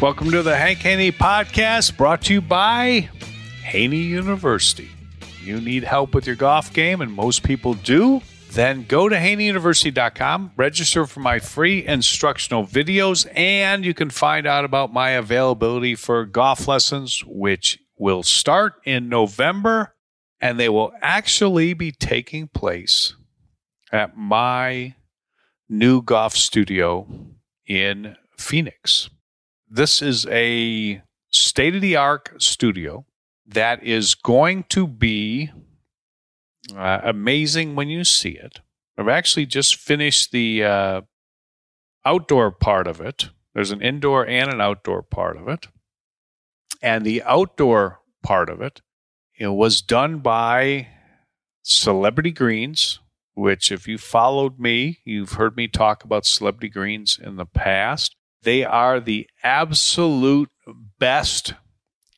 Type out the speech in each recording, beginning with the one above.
Welcome to the Hank Haney Podcast, brought to you by Haney University. You need help with your golf game, and most people do? Then go to haneyuniversity.com, register for my free instructional videos, and you can find out about my availability for golf lessons, which will start in November, and they will actually be taking place at my new golf studio in Phoenix. This is a state-of-the-art studio that is going to be amazing when you see it. I've actually just finished the outdoor part of it. There's an indoor and an outdoor part of it. And the outdoor part of it, was done by Celebrity Greens, which if you followed me, you've heard me talk about Celebrity Greens in the past. They are the absolute best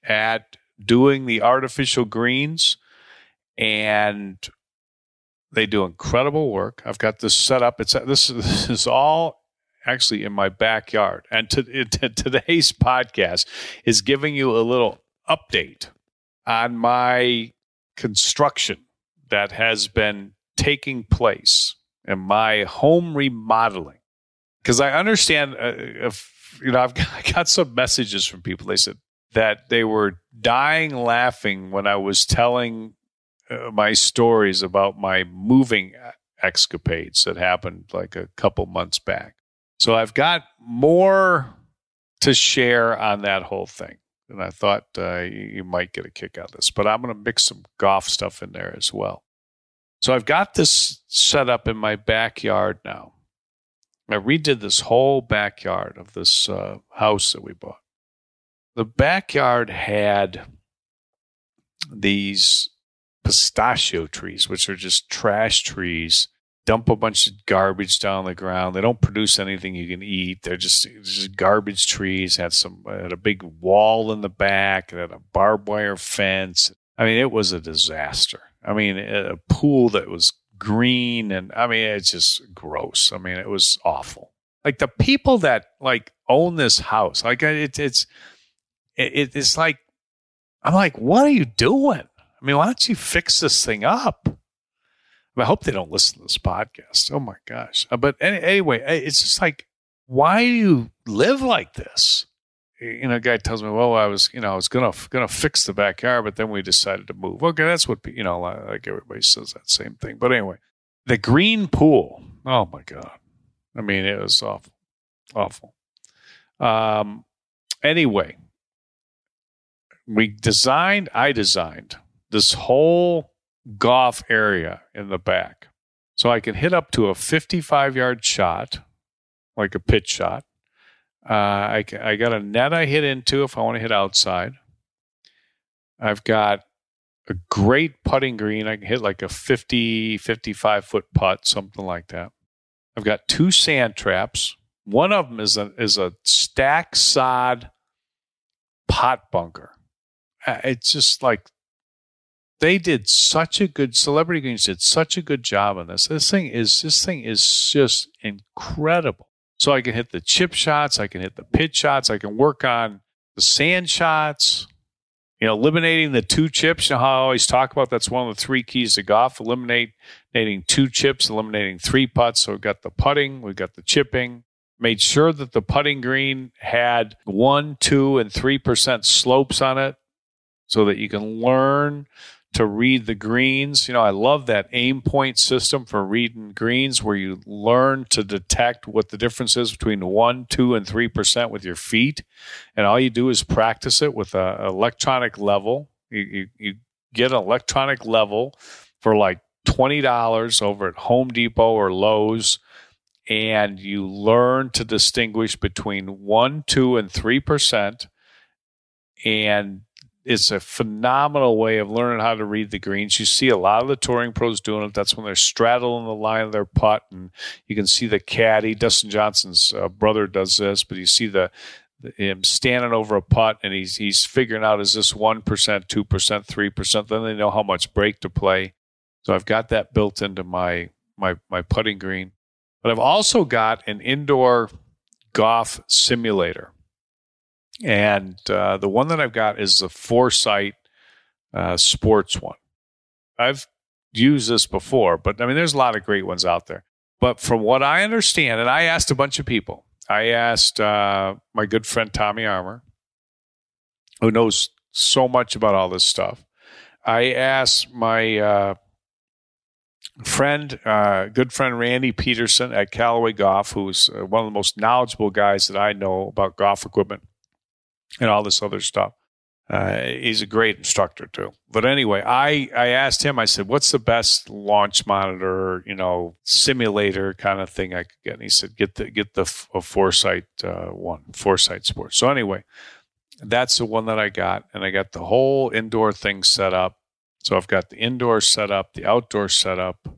at doing the artificial greens, and they do incredible work. I've got this set up. This is all actually in my backyard. And today's podcast is giving you a little update on my construction that has been taking place in my home remodeling. Because I understand, I got some messages from people. They said that they were dying laughing when I was telling my stories about my moving escapades that happened like a couple months back. So I've got more to share on that whole thing. And I thought you might get a kick out of this. But I'm going to mix some golf stuff in there as well. So I've got this set up in my backyard now. I redid this whole backyard of this house that we bought. The backyard had these pistachio trees, which are just trash trees, dump a bunch of garbage down on the ground. They don't produce anything you can eat. They're just garbage trees. Had a big wall in the back, and had a barbed wire fence. I mean, it was a disaster. I mean, a pool that was green, and I mean, it's just gross. I mean, it was awful. Like the people that own this house, it's like I'm like, what are you doing? I mean, why don't you fix this thing up? I hope they don't listen to this podcast. Oh my gosh! But anyway, it's just like, why do you live like this? A guy tells me, well, I was gonna fix the backyard, but then we decided to move. Okay, that's what like everybody says that same thing. But anyway, the green pool. Oh my God, I mean, it was awful. Anyway, I designed this whole golf area in the back, so I can hit up to a 55-yard shot like a pitch shot. I got a net I hit into if I want to hit outside. I've got a great putting green. I can hit like a 50, 55-foot putt, something like that. I've got two sand traps. One of them is a stack sod pot bunker. It's just like they did such a good, Celebrity Greens did such a good job on this. This thing is just incredible. So I can hit the chip shots. I can hit the pitch shots. I can work on the sand shots. You know, eliminating the two chips. You know how I always talk about that's one of the three keys to golf. Eliminating two chips, eliminating three putts. So we've got the putting, we've got the chipping. Made sure that the putting green had 1%, 2%, and 3% slopes on it so that you can learn to read the greens. You know, I love that aim point system for reading greens where you learn to detect what the difference is between 1%, 2%, and 3% with your feet. And all you do is practice it with an electronic level. You get an electronic level for like $20 over at Home Depot or Lowe's, and you learn to distinguish between 1%, 2%, and 3%. And it's a phenomenal way of learning how to read the greens. You see a lot of the touring pros doing it. That's when they're straddling the line of their putt, and you can see the caddy. Dustin Johnson's brother does this, but you see him standing over a putt, and he's figuring out, is this 1%, 2%, 3%? Then they know how much break to play. So I've got that built into my putting green. But I've also got an indoor golf simulator. And the one that I've got is the Foresight Sports one. I've used this before, but I mean, there's a lot of great ones out there. But from what I understand, and I asked a bunch of people, I asked my good friend Tommy Armour, who knows so much about all this stuff. I asked my good friend Randy Peterson at Callaway Golf, who's one of the most knowledgeable guys that I know about golf equipment and all this other stuff. He's a great instructor too. But anyway, I asked him, I said, what's the best launch monitor, you know, simulator kind of thing I could get? And he said, get the Foresight one, Foresight Sports. So anyway, that's the one that I got. And I got the whole indoor thing set up. So I've got the indoor setup, the outdoor setup,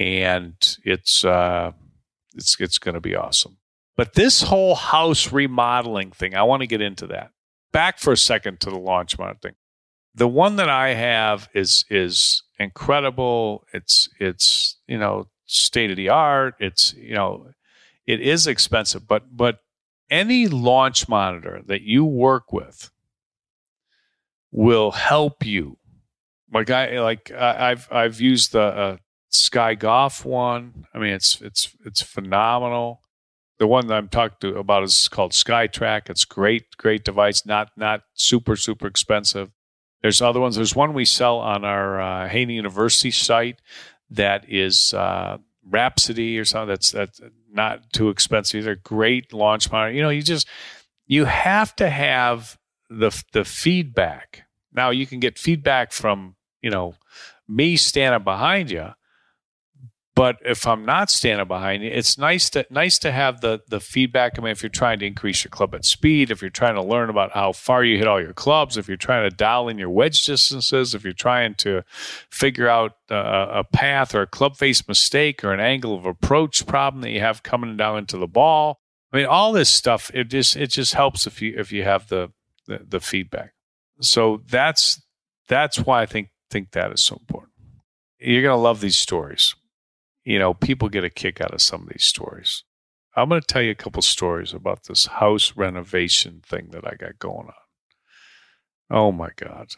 and it's going to be awesome. But this whole house remodeling thing, I want to get into that. Back for a second to the launch monitor thing. The one that I have is incredible. It's you know, state of the art. It's, you know, it is expensive, but any launch monitor that you work with will help you. I've used the Sky Golf one. I mean, it's phenomenal. The one that I'm talking about is called SkyTrak. It's great device. Not super expensive. There's other ones. There's one we sell on our Haney University site that is Rhapsody or something. That's not too expensive. They're great launch monitor. You know, you have to have the feedback. Now you can get feedback from, you know, me standing behind you. But if I'm not standing behind you, it's nice to have the feedback. I mean, if you're trying to increase your club at speed, if you're trying to learn about how far you hit all your clubs, if you're trying to dial in your wedge distances, if you're trying to figure out a path or a club face mistake or an angle of approach problem that you have coming down into the ball. I mean, all this stuff, it just helps if you have the feedback. So that's why I think that is so important. You're going to love these stories. You know, people get a kick out of some of these stories. I'm going to tell you a couple stories about this house renovation thing that I got going on. Oh, my God.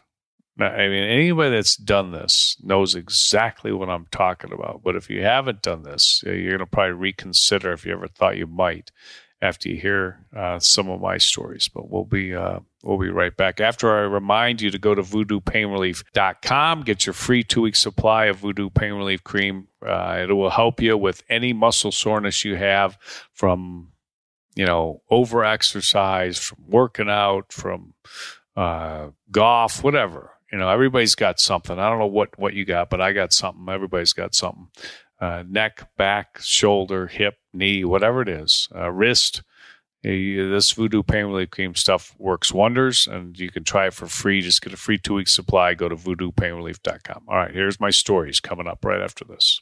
I mean, anybody that's done this knows exactly what I'm talking about. But if you haven't done this, you're going to probably reconsider if you ever thought you might after you hear some of my stories. But we'll be right back. After I remind you to go to voodoopainrelief.com, get your free 2-week supply of Voodoo Pain Relief Cream. It will help you with any muscle soreness you have from, you know, over-exercise, from working out, from golf, whatever. You know, everybody's got something. I don't know what you got, but I got something. Everybody's got something. neck, back, shoulder, hip, knee, whatever it is, wrist. This Voodoo Pain Relief Cream stuff works wonders, and you can try it for free. Just get a free 2-week supply. Go to voodoopainrelief.com. All right, here's my stories coming up right after this.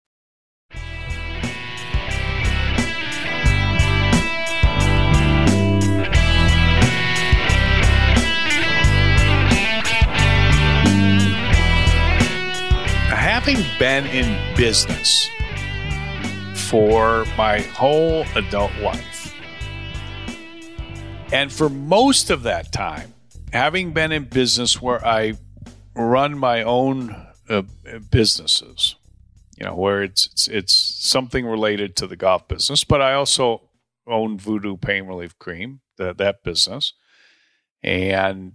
Having been in business for my whole adult life, and for most of that time, having been in business where I run my own businesses, you know, where it's something related to the golf business, but I also own Voodoo Pain Relief Cream, that business, and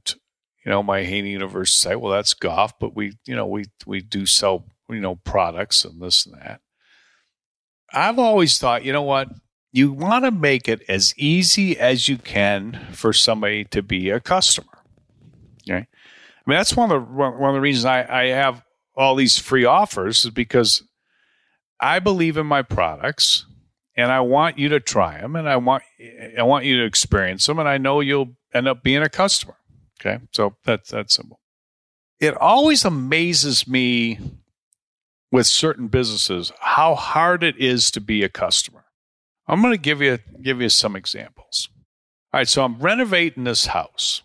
you know, my Haney University site, well, that's golf, but we do sell, you know, products and this and that. I've always thought, you know what, you want to make it as easy as you can for somebody to be a customer. Okay. I mean, that's one of the reasons I have all these free offers, is because I believe in my products and I want you to try them, and I want you to experience them, and I know you'll end up being a customer. Okay, so that's simple. It always amazes me with certain businesses how hard it is to be a customer. I'm going to give you some examples. All right, so I'm renovating this house.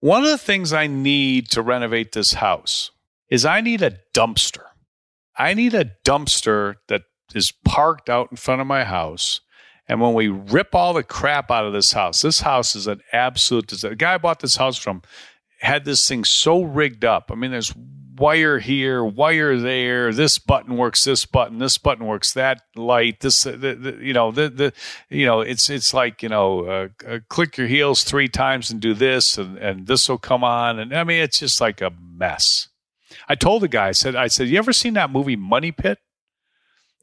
One of the things I need to renovate this house is I need a dumpster. I need a dumpster that is parked out in front of my house. And when we rip all the crap out of this house is an absolute disaster. The guy I bought this house from had this thing so rigged up. I mean, there's wire here, wire there. This button works. This button works. That light. This, it's like, you know, click your heels 3 times and do this, and this will come on. And I mean, it's just like a mess. I told the guy, I said, you ever seen that movie Money Pit?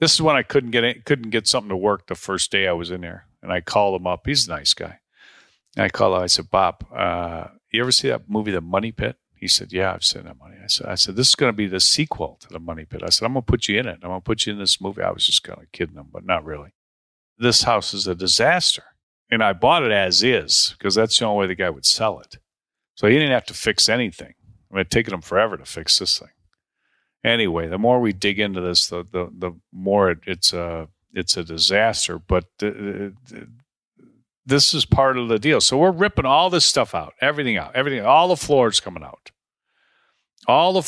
This is when I couldn't get something to work the first day I was in there. And I called him up. He's a nice guy. And I called him. I said, Bob, you ever see that movie, The Money Pit? He said, yeah, I've seen that movie. I said, this is going to be the sequel to The Money Pit. I said, I'm going to put you in it. I'm going to put you in this movie. I was just kind of kidding him, but not really. This house is a disaster. And I bought it as is, because that's the only way the guy would sell it. So he didn't have to fix anything. I mean, it had taken him forever to fix this thing. Anyway, the more we dig into this, the more it's a disaster. But this is part of the deal. So we're ripping all this stuff out, everything out, all the floors coming out, all the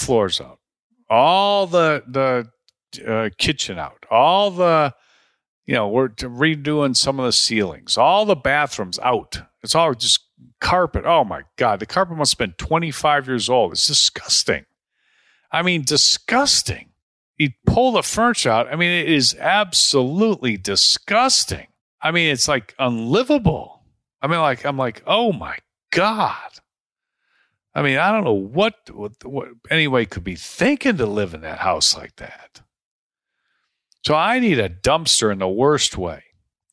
kitchen out, all the, you know, we're redoing some of the ceilings, all the bathrooms out. It's all just carpet. Oh my God, the carpet must have been 25 years old. It's disgusting. I mean, disgusting. You pull the furniture out. I mean, it is absolutely disgusting. I mean, it's like unlivable. I mean, I'm like, oh my God. I mean, I don't know what anybody could be thinking to live in that house like that. So I need a dumpster in the worst way.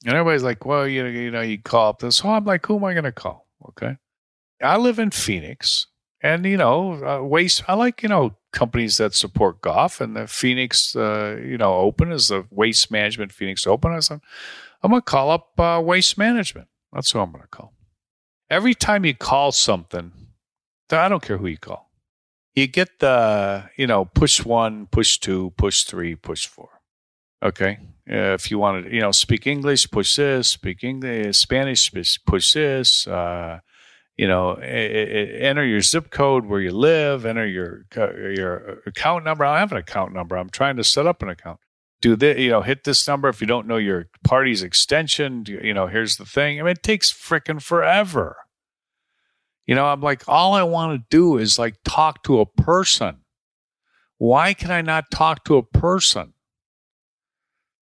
And everybody's like, well, you know, you call up this. So I'm like, who am I going to call? Okay. I live in Phoenix and, you know, Waste. I like, you know, companies that support golf, and the Phoenix, you know, Open is the Waste Management Phoenix Open. I said, I'm going to call up Waste Management. That's who I'm going to call. Every time you call something, I don't care who you call, you get the, you know, push one, push two, push three, push four. Okay. If you wanted, you know, speak English, push this, speak English, Spanish, push this, you know, enter your zip code where you live, enter your account number. I don't have an account number. I'm trying to set up an account. Do this, you know, hit this number. If you don't know your party's extension, you know, here's the thing. I mean, it takes frickin' forever. You know, I'm like, all I want to do is like talk to a person. Why can I not talk to a person?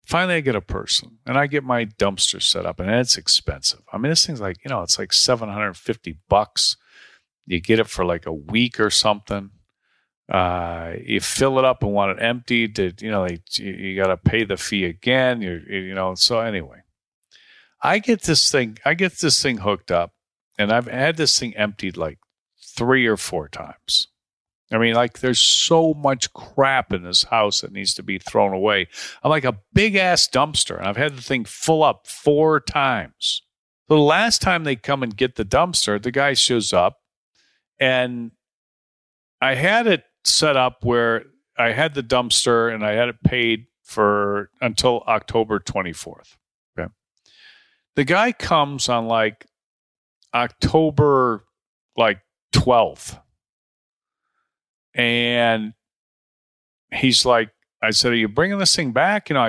Finally, I get a person, and I get my dumpster set up, and it's expensive. I mean, this thing's like, you know, it's like $750. You get it for like a week or something. You fill it up and want it emptied. You know, you got to pay the fee again. You know, so anyway, I get this thing hooked up, and I've had this thing emptied like 3 or 4 times. I mean, like, there's so much crap in this house that needs to be thrown away. I'm like a big-ass dumpster, and I've had the thing full up 4 times. So the last time they come and get the dumpster, the guy shows up, and I had it set up where I had the dumpster, and I had it paid for until October 24th. Okay. The guy comes on, like, October, like, 12th. And he's like, I said, are you bringing this thing back? You know,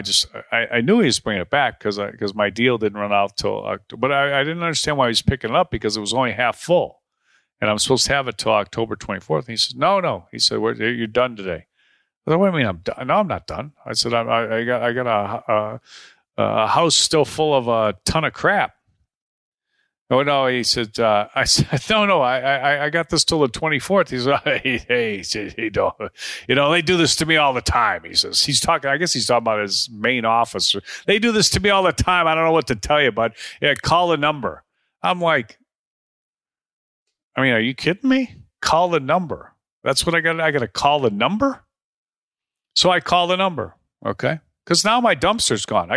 I knew he was bringing it back because my deal didn't run out till October. But I didn't understand why he was picking it up because it was only half full. And I'm supposed to have it till October 24th. And he says, no. He said, you're done today. I said, what do you mean I'm done? No, I'm not done. I said, I got a house still full of a ton of crap. Oh, no, he said, I said, no, I got this till the 24th. He said, hey, don't, you know, they do this to me all the time. He says, he's talking about his main office. They do this to me all the time. I don't know what to tell you, but yeah, call the number. I'm like, I mean, are you kidding me? Call the number. That's what I got. I got to call the number. So I call the number. Okay. Because now my dumpster's gone.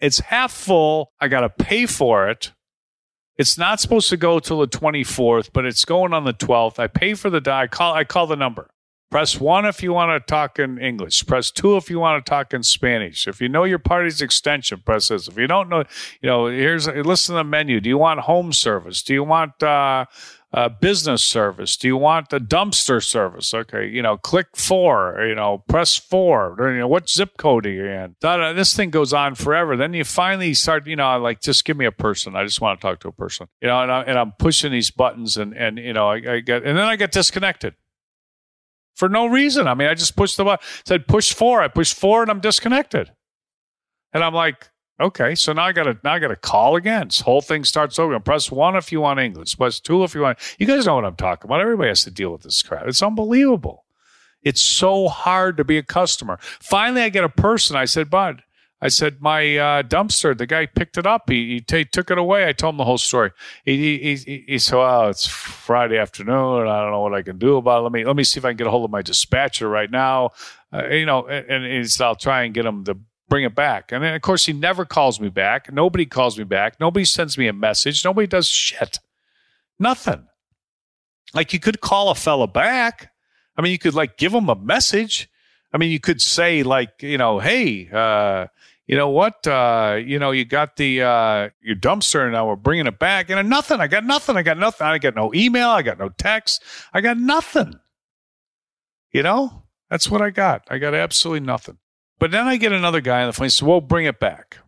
It's half full. I got to pay for it. It's not supposed to go till the 24th, but it's going on the 12th. I pay for the die. I call the number. Press 1 if you want to talk in English. Press 2 if you want to talk in Spanish. If you know your party's extension, press this. If you don't know, you know, listen to the menu. Do you want home service? Do you want business service? Do you want the dumpster service? Okay, you know, click 4, you know, press 4. You know, what zip code are you in? This thing goes on forever. Then you finally start, you know, like, just give me a person. I just want to talk to a person, you know, and I'm pushing these buttons and you know, and then I get disconnected for no reason. I mean, I just pushed the button, said push 4. I pushed 4 and I'm disconnected. And I'm like, okay, so now I gotta call again. This whole thing starts over. Press 1 if you want English. Press 2 if you want. You guys know what I'm talking about. Everybody has to deal with this crap. It's unbelievable. It's so hard to be a customer. Finally, I get a person. I said, Bud, my dumpster, the guy picked it up. He took it away. I told him the whole story. He said, well, it's Friday afternoon. I don't know what I can do about it. Let me see if I can get a hold of my dispatcher right now. You know, and he said, I'll try and get him to bring it back. And then, of course, he never calls me back. Nobody calls me back. Nobody sends me a message. Nobody does shit. Nothing. Like, you could call a fella back. I mean, you could, like, give him a message. I mean, you could say, like, you know, hey, you know what? You know, you got your dumpster and now we're bringing it back. And nothing. I got nothing. I got no email. I got no text. I got nothing. You know, that's what I got. I got absolutely nothing. But then I get another guy on the phone. He says, we'll bring it back.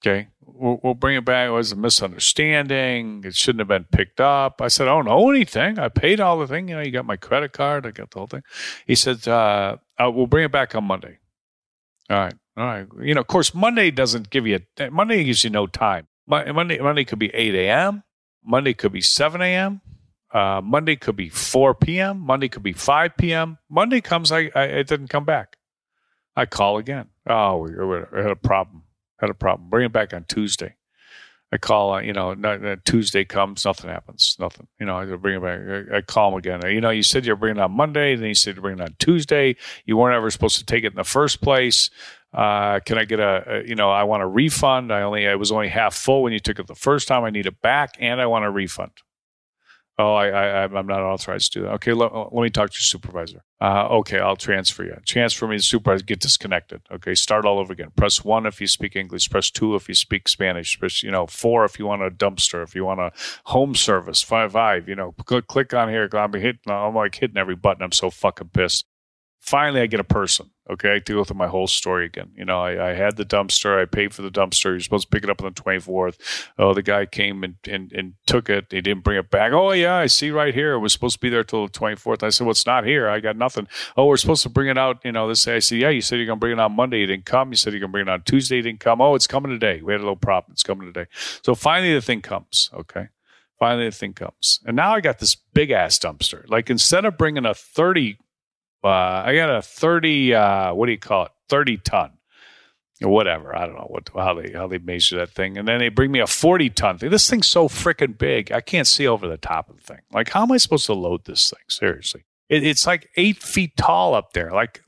Okay. We'll bring it back. It was a misunderstanding. It shouldn't have been picked up. I said, I don't know anything. I paid all the thing. You know, you got my credit card. I got the whole thing. He said, we'll bring it back on Monday. All right. You know, of course, Monday doesn't give you – Monday gives you no time. Monday could be 8 a.m. Monday could be 7 a.m. Monday could be 4 p.m. Monday could be 5 p.m. Monday comes, it didn't come back. I call again. Oh, we had a problem. Bring it back on Tuesday. I call, Tuesday comes, nothing happens, nothing. I bring it back. I call him again. You said you're bringing it on Monday. Then you said you're bringing it on Tuesday. You weren't ever supposed to take it in the first place. Can I get I want a refund. I was only half full when you took it the first time. I need it back, and I want a refund. Oh, I'm not authorized to do that. Okay, let me talk to your supervisor. Okay, I'll transfer you. Transfer me to the supervisor. Get disconnected. Okay, start all over again. Press 1 if you speak English. Press 2 if you speak Spanish. Press 4 if you want a dumpster. If you want a home service. 5. Click on here. I'm like hitting every button. I'm so fucking pissed. Finally, I get a person. Okay, I have to go through my whole story again. I had the dumpster. I paid for the dumpster. You're supposed to pick it up on the 24th. Oh, the guy came and took it. He didn't bring it back. Oh, yeah, I see right here. It was supposed to be there till the 24th. I said, well, it's not here. I got nothing. Oh, we're supposed to bring it out. This day. I said, yeah, you said you're going to bring it on Monday. You didn't come. You said you're going to bring it on Tuesday. You didn't come. Oh, it's coming today. We had a little problem. It's coming today. So finally, the thing comes. Okay. Finally, the thing comes. And now I got this big-ass dumpster. Like, instead of bringing a 30 ton or whatever. I don't know how they measure that thing. And then they bring me a 40 ton thing. This thing's so freaking big. I can't see over the top of the thing. Like, how am I supposed to load this thing? Seriously. It's like 8 feet tall up there. Like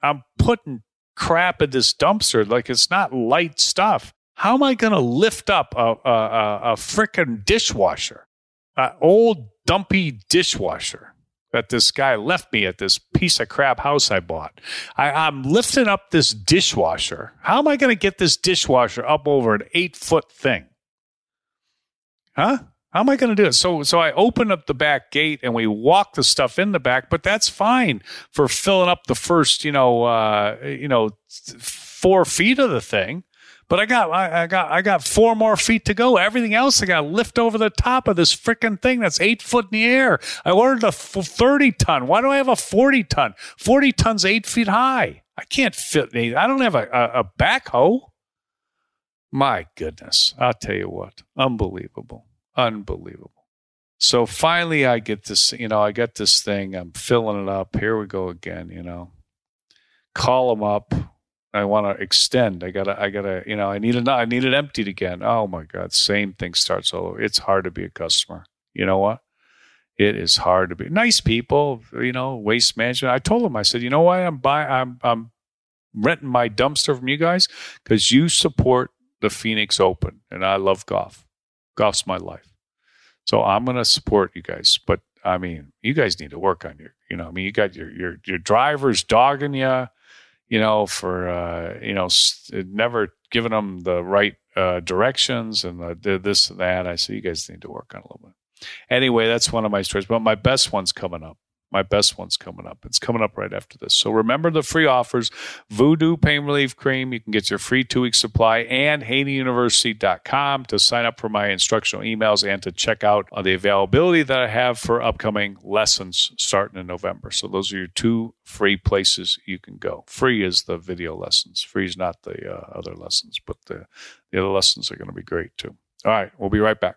I'm putting crap in this dumpster. Like, it's not light stuff. How am I going to lift up a freaking dishwasher? An old dumpy dishwasher that this guy left me at this piece of crap house I bought. I'm lifting up this dishwasher. How am I going to get this dishwasher up over an 8-foot thing? Huh? How am I going to do it? So I open up the back gate and we walk the stuff in the back, but that's fine for filling up the first, 4 feet of the thing. But I got 4 more feet to go. Everything else I got to lift over the top of this freaking thing that's 8 foot in the air. I ordered a 30 ton. Why do I have a 40 ton? 40 tons 8 feet high. I can't fit. I don't have a backhoe. My goodness. I'll tell you what. Unbelievable. So finally I get this, I got this thing. I'm filling it up. Here we go again, Call them up. I want to extend. I need it emptied again. Oh my God. Same thing starts all over. It's hard to be a customer. You know what? It is hard to be nice people, Waste Management. I told them, I said, you know why I'm renting my dumpster from you guys? Because you support the Phoenix Open and I love golf. Golf's my life. So I'm going to support you guys, but I mean, you guys need to work on you got your drivers dogging you. For, never giving them the right directions and this and that. I said, you guys need to work on a little bit. Anyway, that's one of my stories. But my best one's coming up. It's coming up right after this. So remember the free offers, Voodoo Pain Relief Cream. You can get your free 2-week supply and HaneyUniversity.com to sign up for my instructional emails and to check out the availability that I have for upcoming lessons starting in November. So those are your 2 free places you can go. Free is the video lessons. Free is not the other lessons, but the other lessons are going to be great too. All right, we'll be right back.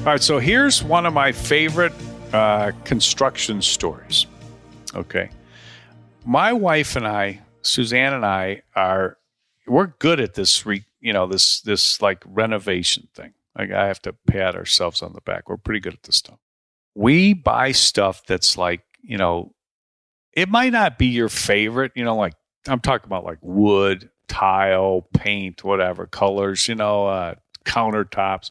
All right, so here's one of my favorite construction stories. Okay. My wife and I, Suzanne and I, we're good at this, this like renovation thing. Like, I have to pat ourselves on the back. We're pretty good at this stuff. We buy stuff that's like, it might not be your favorite, like I'm talking about like wood, tile, paint, whatever, colors, countertops.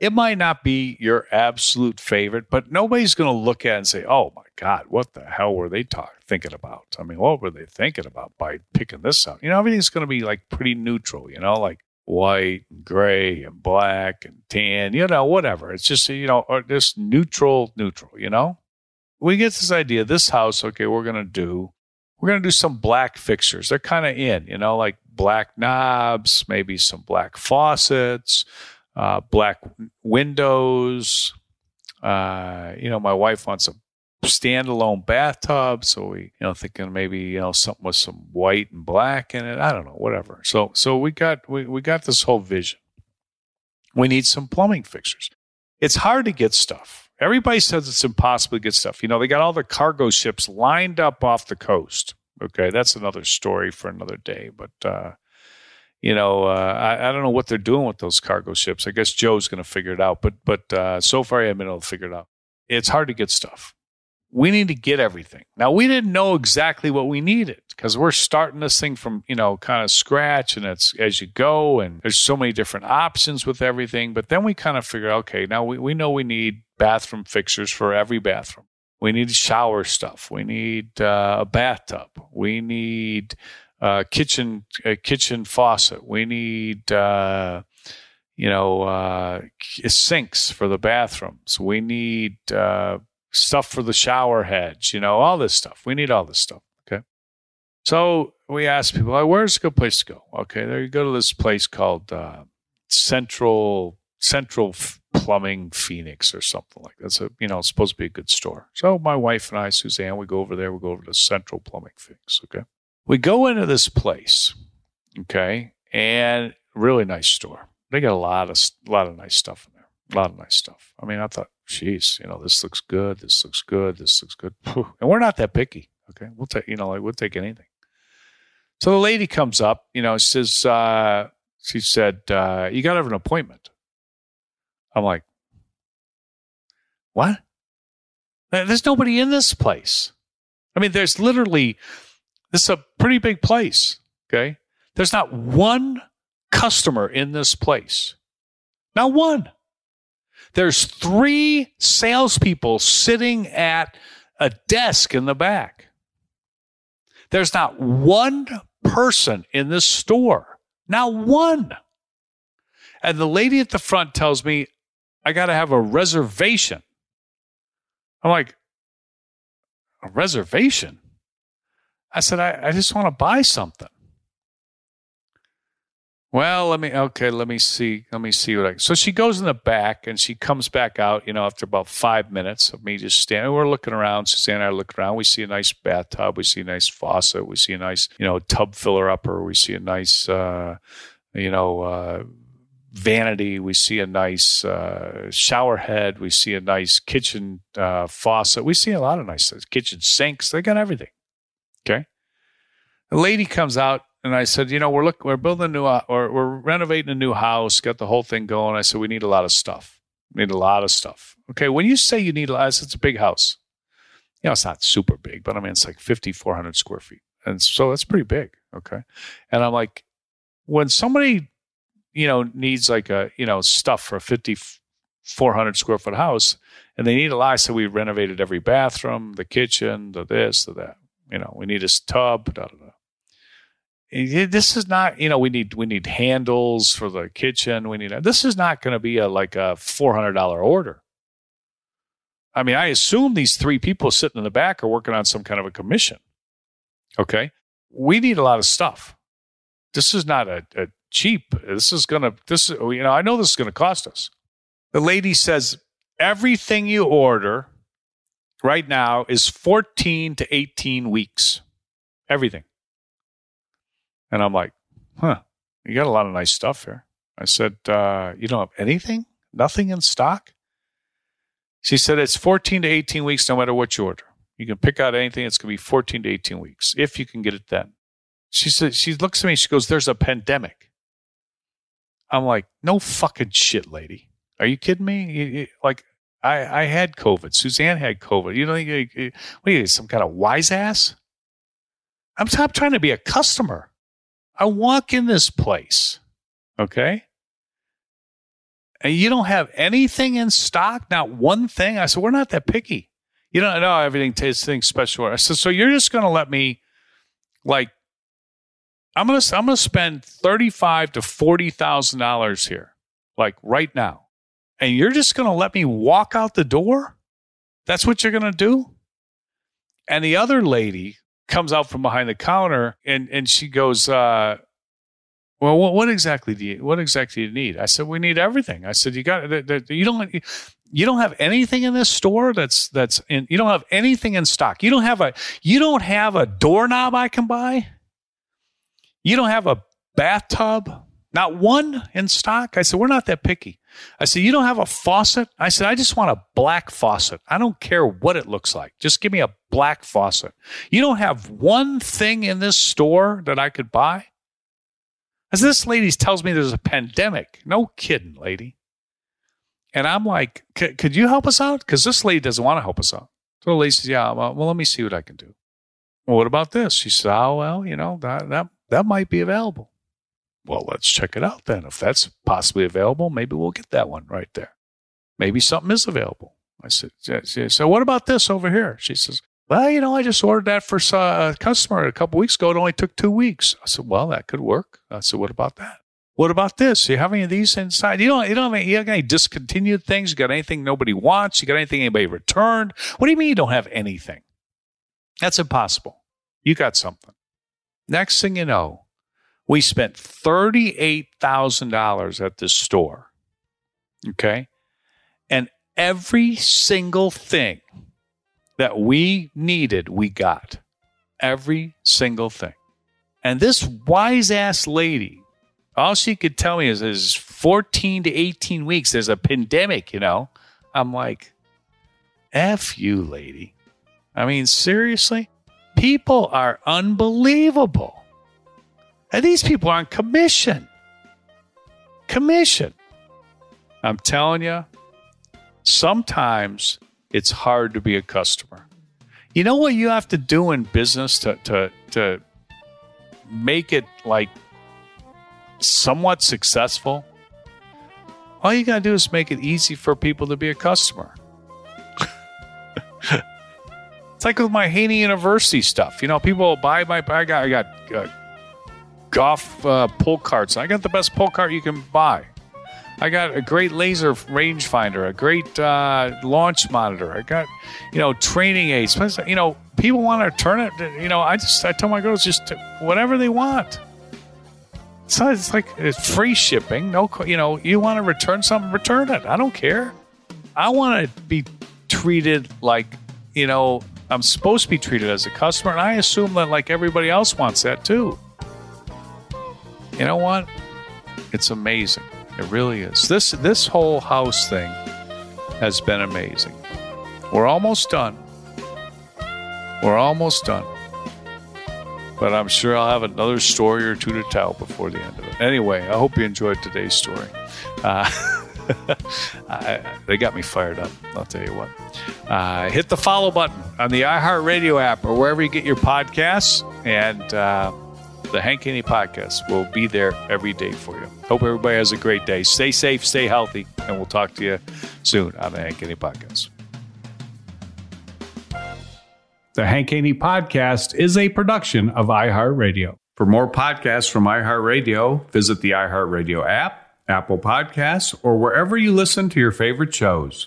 It might not be your absolute favorite, but nobody's going to look at it and say, oh, my God, what the hell were they thinking about? I mean, what were they thinking about by picking this out? Everything's going to be like pretty neutral, like white and gray and black and tan, whatever. It's just, or just neutral, We get this idea, this house, okay, we're going to do some black fixtures. They're kind of in, like black knobs, maybe some black faucets, black windows. My wife wants a standalone bathtub. So we, thinking maybe, something with some white and black in it. I don't know, whatever. So we got this whole vision. We need some plumbing fixtures. It's hard to get stuff. Everybody says it's impossible to get stuff. They got all the cargo ships lined up off the coast. Okay. That's another story for another day, but, I don't know what they're doing with those cargo ships. I guess Joe's going to figure it out, but so far I haven't been able to figure it out. It's hard to get stuff. We need to get everything. Now, we didn't know exactly what we needed because we're starting this thing from, kind of scratch, and it's as you go, and there's so many different options with everything. But then we kind of figure, okay, now we know we need bathroom fixtures for every bathroom. We need shower stuff. We need a bathtub. We need kitchen faucet. We need, sinks for the bathrooms. We need stuff for the shower heads, all this stuff. We need all this stuff, okay? So we asked people, where's a good place to go? Okay, there you go to this place called Central Plumbing Phoenix or something like that. It's it's supposed to be a good store. So my wife and I, Suzanne, we go over there. We go over to Central Plumbing Phoenix, okay? We go into this place, okay, and really nice store. They got a lot of nice stuff in there, a lot of nice stuff. I mean, I thought, geez, this looks good, this looks good, this looks good. Whew. And we're not that picky, okay? We'll take, we'll take anything. So the lady comes up, says, you got to have an appointment. I'm like, what? There's nobody in this place. I mean, there's literally... This is a pretty big place, okay? There's not one customer in this place. Not one. There's 3 salespeople sitting at a desk in the back. There's not one person in this store. Not one. And the lady at the front tells me, I got to have a reservation. I'm like, a reservation? I said, I just want to buy something. Well, let me see what I can. So she goes in the back and she comes back out, after about 5 minutes of me just standing. We're looking around. Suzanne and I are looking around. We see a nice bathtub. We see a nice faucet. We see a nice, tub filler upper. We see a nice, vanity. We see a nice shower head. We see a nice kitchen faucet. We see a lot of nice things. Kitchen sinks. They got everything. Okay. The lady comes out and I said, we're building a new, or we're renovating a new house, got the whole thing going. I said, we need a lot of stuff. Okay. When you say you need a lot, it's a big house. It's not super big, but I mean, it's like 5,400 square feet. And so that's pretty big. Okay. And I'm like, when somebody, needs like a, stuff for a 5,400 square foot house and they need a lot, I said, we renovated every bathroom, the kitchen, the this, the that. We need a tub. Da, da, da. This is not, you know, we need handles for the kitchen. This is not going to be like a $400 order. I mean, I assume these three people sitting in the back are working on some kind of a commission. Okay. We need a lot of stuff. This is not a cheap. I know this is going to cost us. The lady says, everything you order right now is 14 to 18 weeks. Everything. And I'm like, you got a lot of nice stuff here. I said, you don't have anything? Nothing in stock? She said, it's 14 to 18 weeks no matter what you order. You can pick out anything. It's going to be 14 to 18 weeks if you can get it then. She said, she looks at me. She goes, there's a pandemic. I'm like, no fucking shit, lady. Are you kidding me? I had COVID. Suzanne had COVID. You know, what are you, some kind of wise ass? I'm trying to be a customer. I walk in this place, okay? And you don't have anything in stock, not one thing. I said, we're not that picky. You don't know everything tastes special. I said, so you're just going to let me, like, I'm gonna spend $35,000 to $40,000 here, like right now. And you're just going to let me walk out the door? That's what you're going to do? And the other lady comes out from behind the counter and she goes, well, what exactly do you need? I said, we need everything. I said, you don't have anything in this store that's in, you don't have anything in stock. You don't have a doorknob I can buy. You don't have a bathtub, not one in stock. I said, we're not that picky. I said, you don't have a faucet. I said, I just want a black faucet. I don't care what it looks like. Just give me a black faucet. You don't have one thing in this store that I could buy. As this lady tells me there's a pandemic. No kidding, lady. And I'm like, could you help us out? Because this lady doesn't want to help us out. So the lady says, yeah, well, let me see what I can do. Well, what about this? She said, that might be available. Well, let's check it out then. If that's possibly available, maybe we'll get that one right there. Maybe something is available. I said, so what about this over here? She says, well, I just ordered that for a customer a couple weeks ago. It only took 2 weeks. I said, well, that could work. I said, what about that? What about this? Do you have any of these inside? You don't have any discontinued things. You got anything nobody wants? You got anything anybody returned? What do you mean you don't have anything? That's impossible. You got something. Next thing you know, we spent $38,000 at this store, okay? And every single thing that we needed, we got. Every single thing. And this wise-ass lady, all she could tell me is 14 to 18 weeks. There's a pandemic, I'm like, F you, lady. I mean, seriously? People are unbelievable. And these people are on commission. Commission. I'm telling you, sometimes it's hard to be a customer. You know what you have to do in business to make it like somewhat successful? All you got to do is make it easy for people to be a customer. It's like with my Haney University stuff. People will buy my... I got golf pull carts. I got the best pull cart you can buy. I got a great laser range finder, a great launch monitor. I got, training aids. People want to turn it. I tell my girls just whatever they want. So it's like it's free shipping. No, you want to return something, return it. I don't care. I want to be treated like, I'm supposed to be treated as a customer, and I assume that like everybody else wants that too. You know what? It's amazing. It really is. This whole house thing has been amazing. We're almost done. But I'm sure I'll have another story or two to tell before the end of it. Anyway, I hope you enjoyed today's story. They got me fired up. I'll tell you what. Hit the follow button on the iHeartRadio app or wherever you get your podcasts. And... the Hank Haney Podcast will be there every day for you. Hope everybody has a great day. Stay safe, stay healthy, and we'll talk to you soon on the Hank Haney Podcast. The Hank Haney Podcast is a production of iHeartRadio. For more podcasts from iHeartRadio, visit the iHeartRadio app, Apple Podcasts, or wherever you listen to your favorite shows.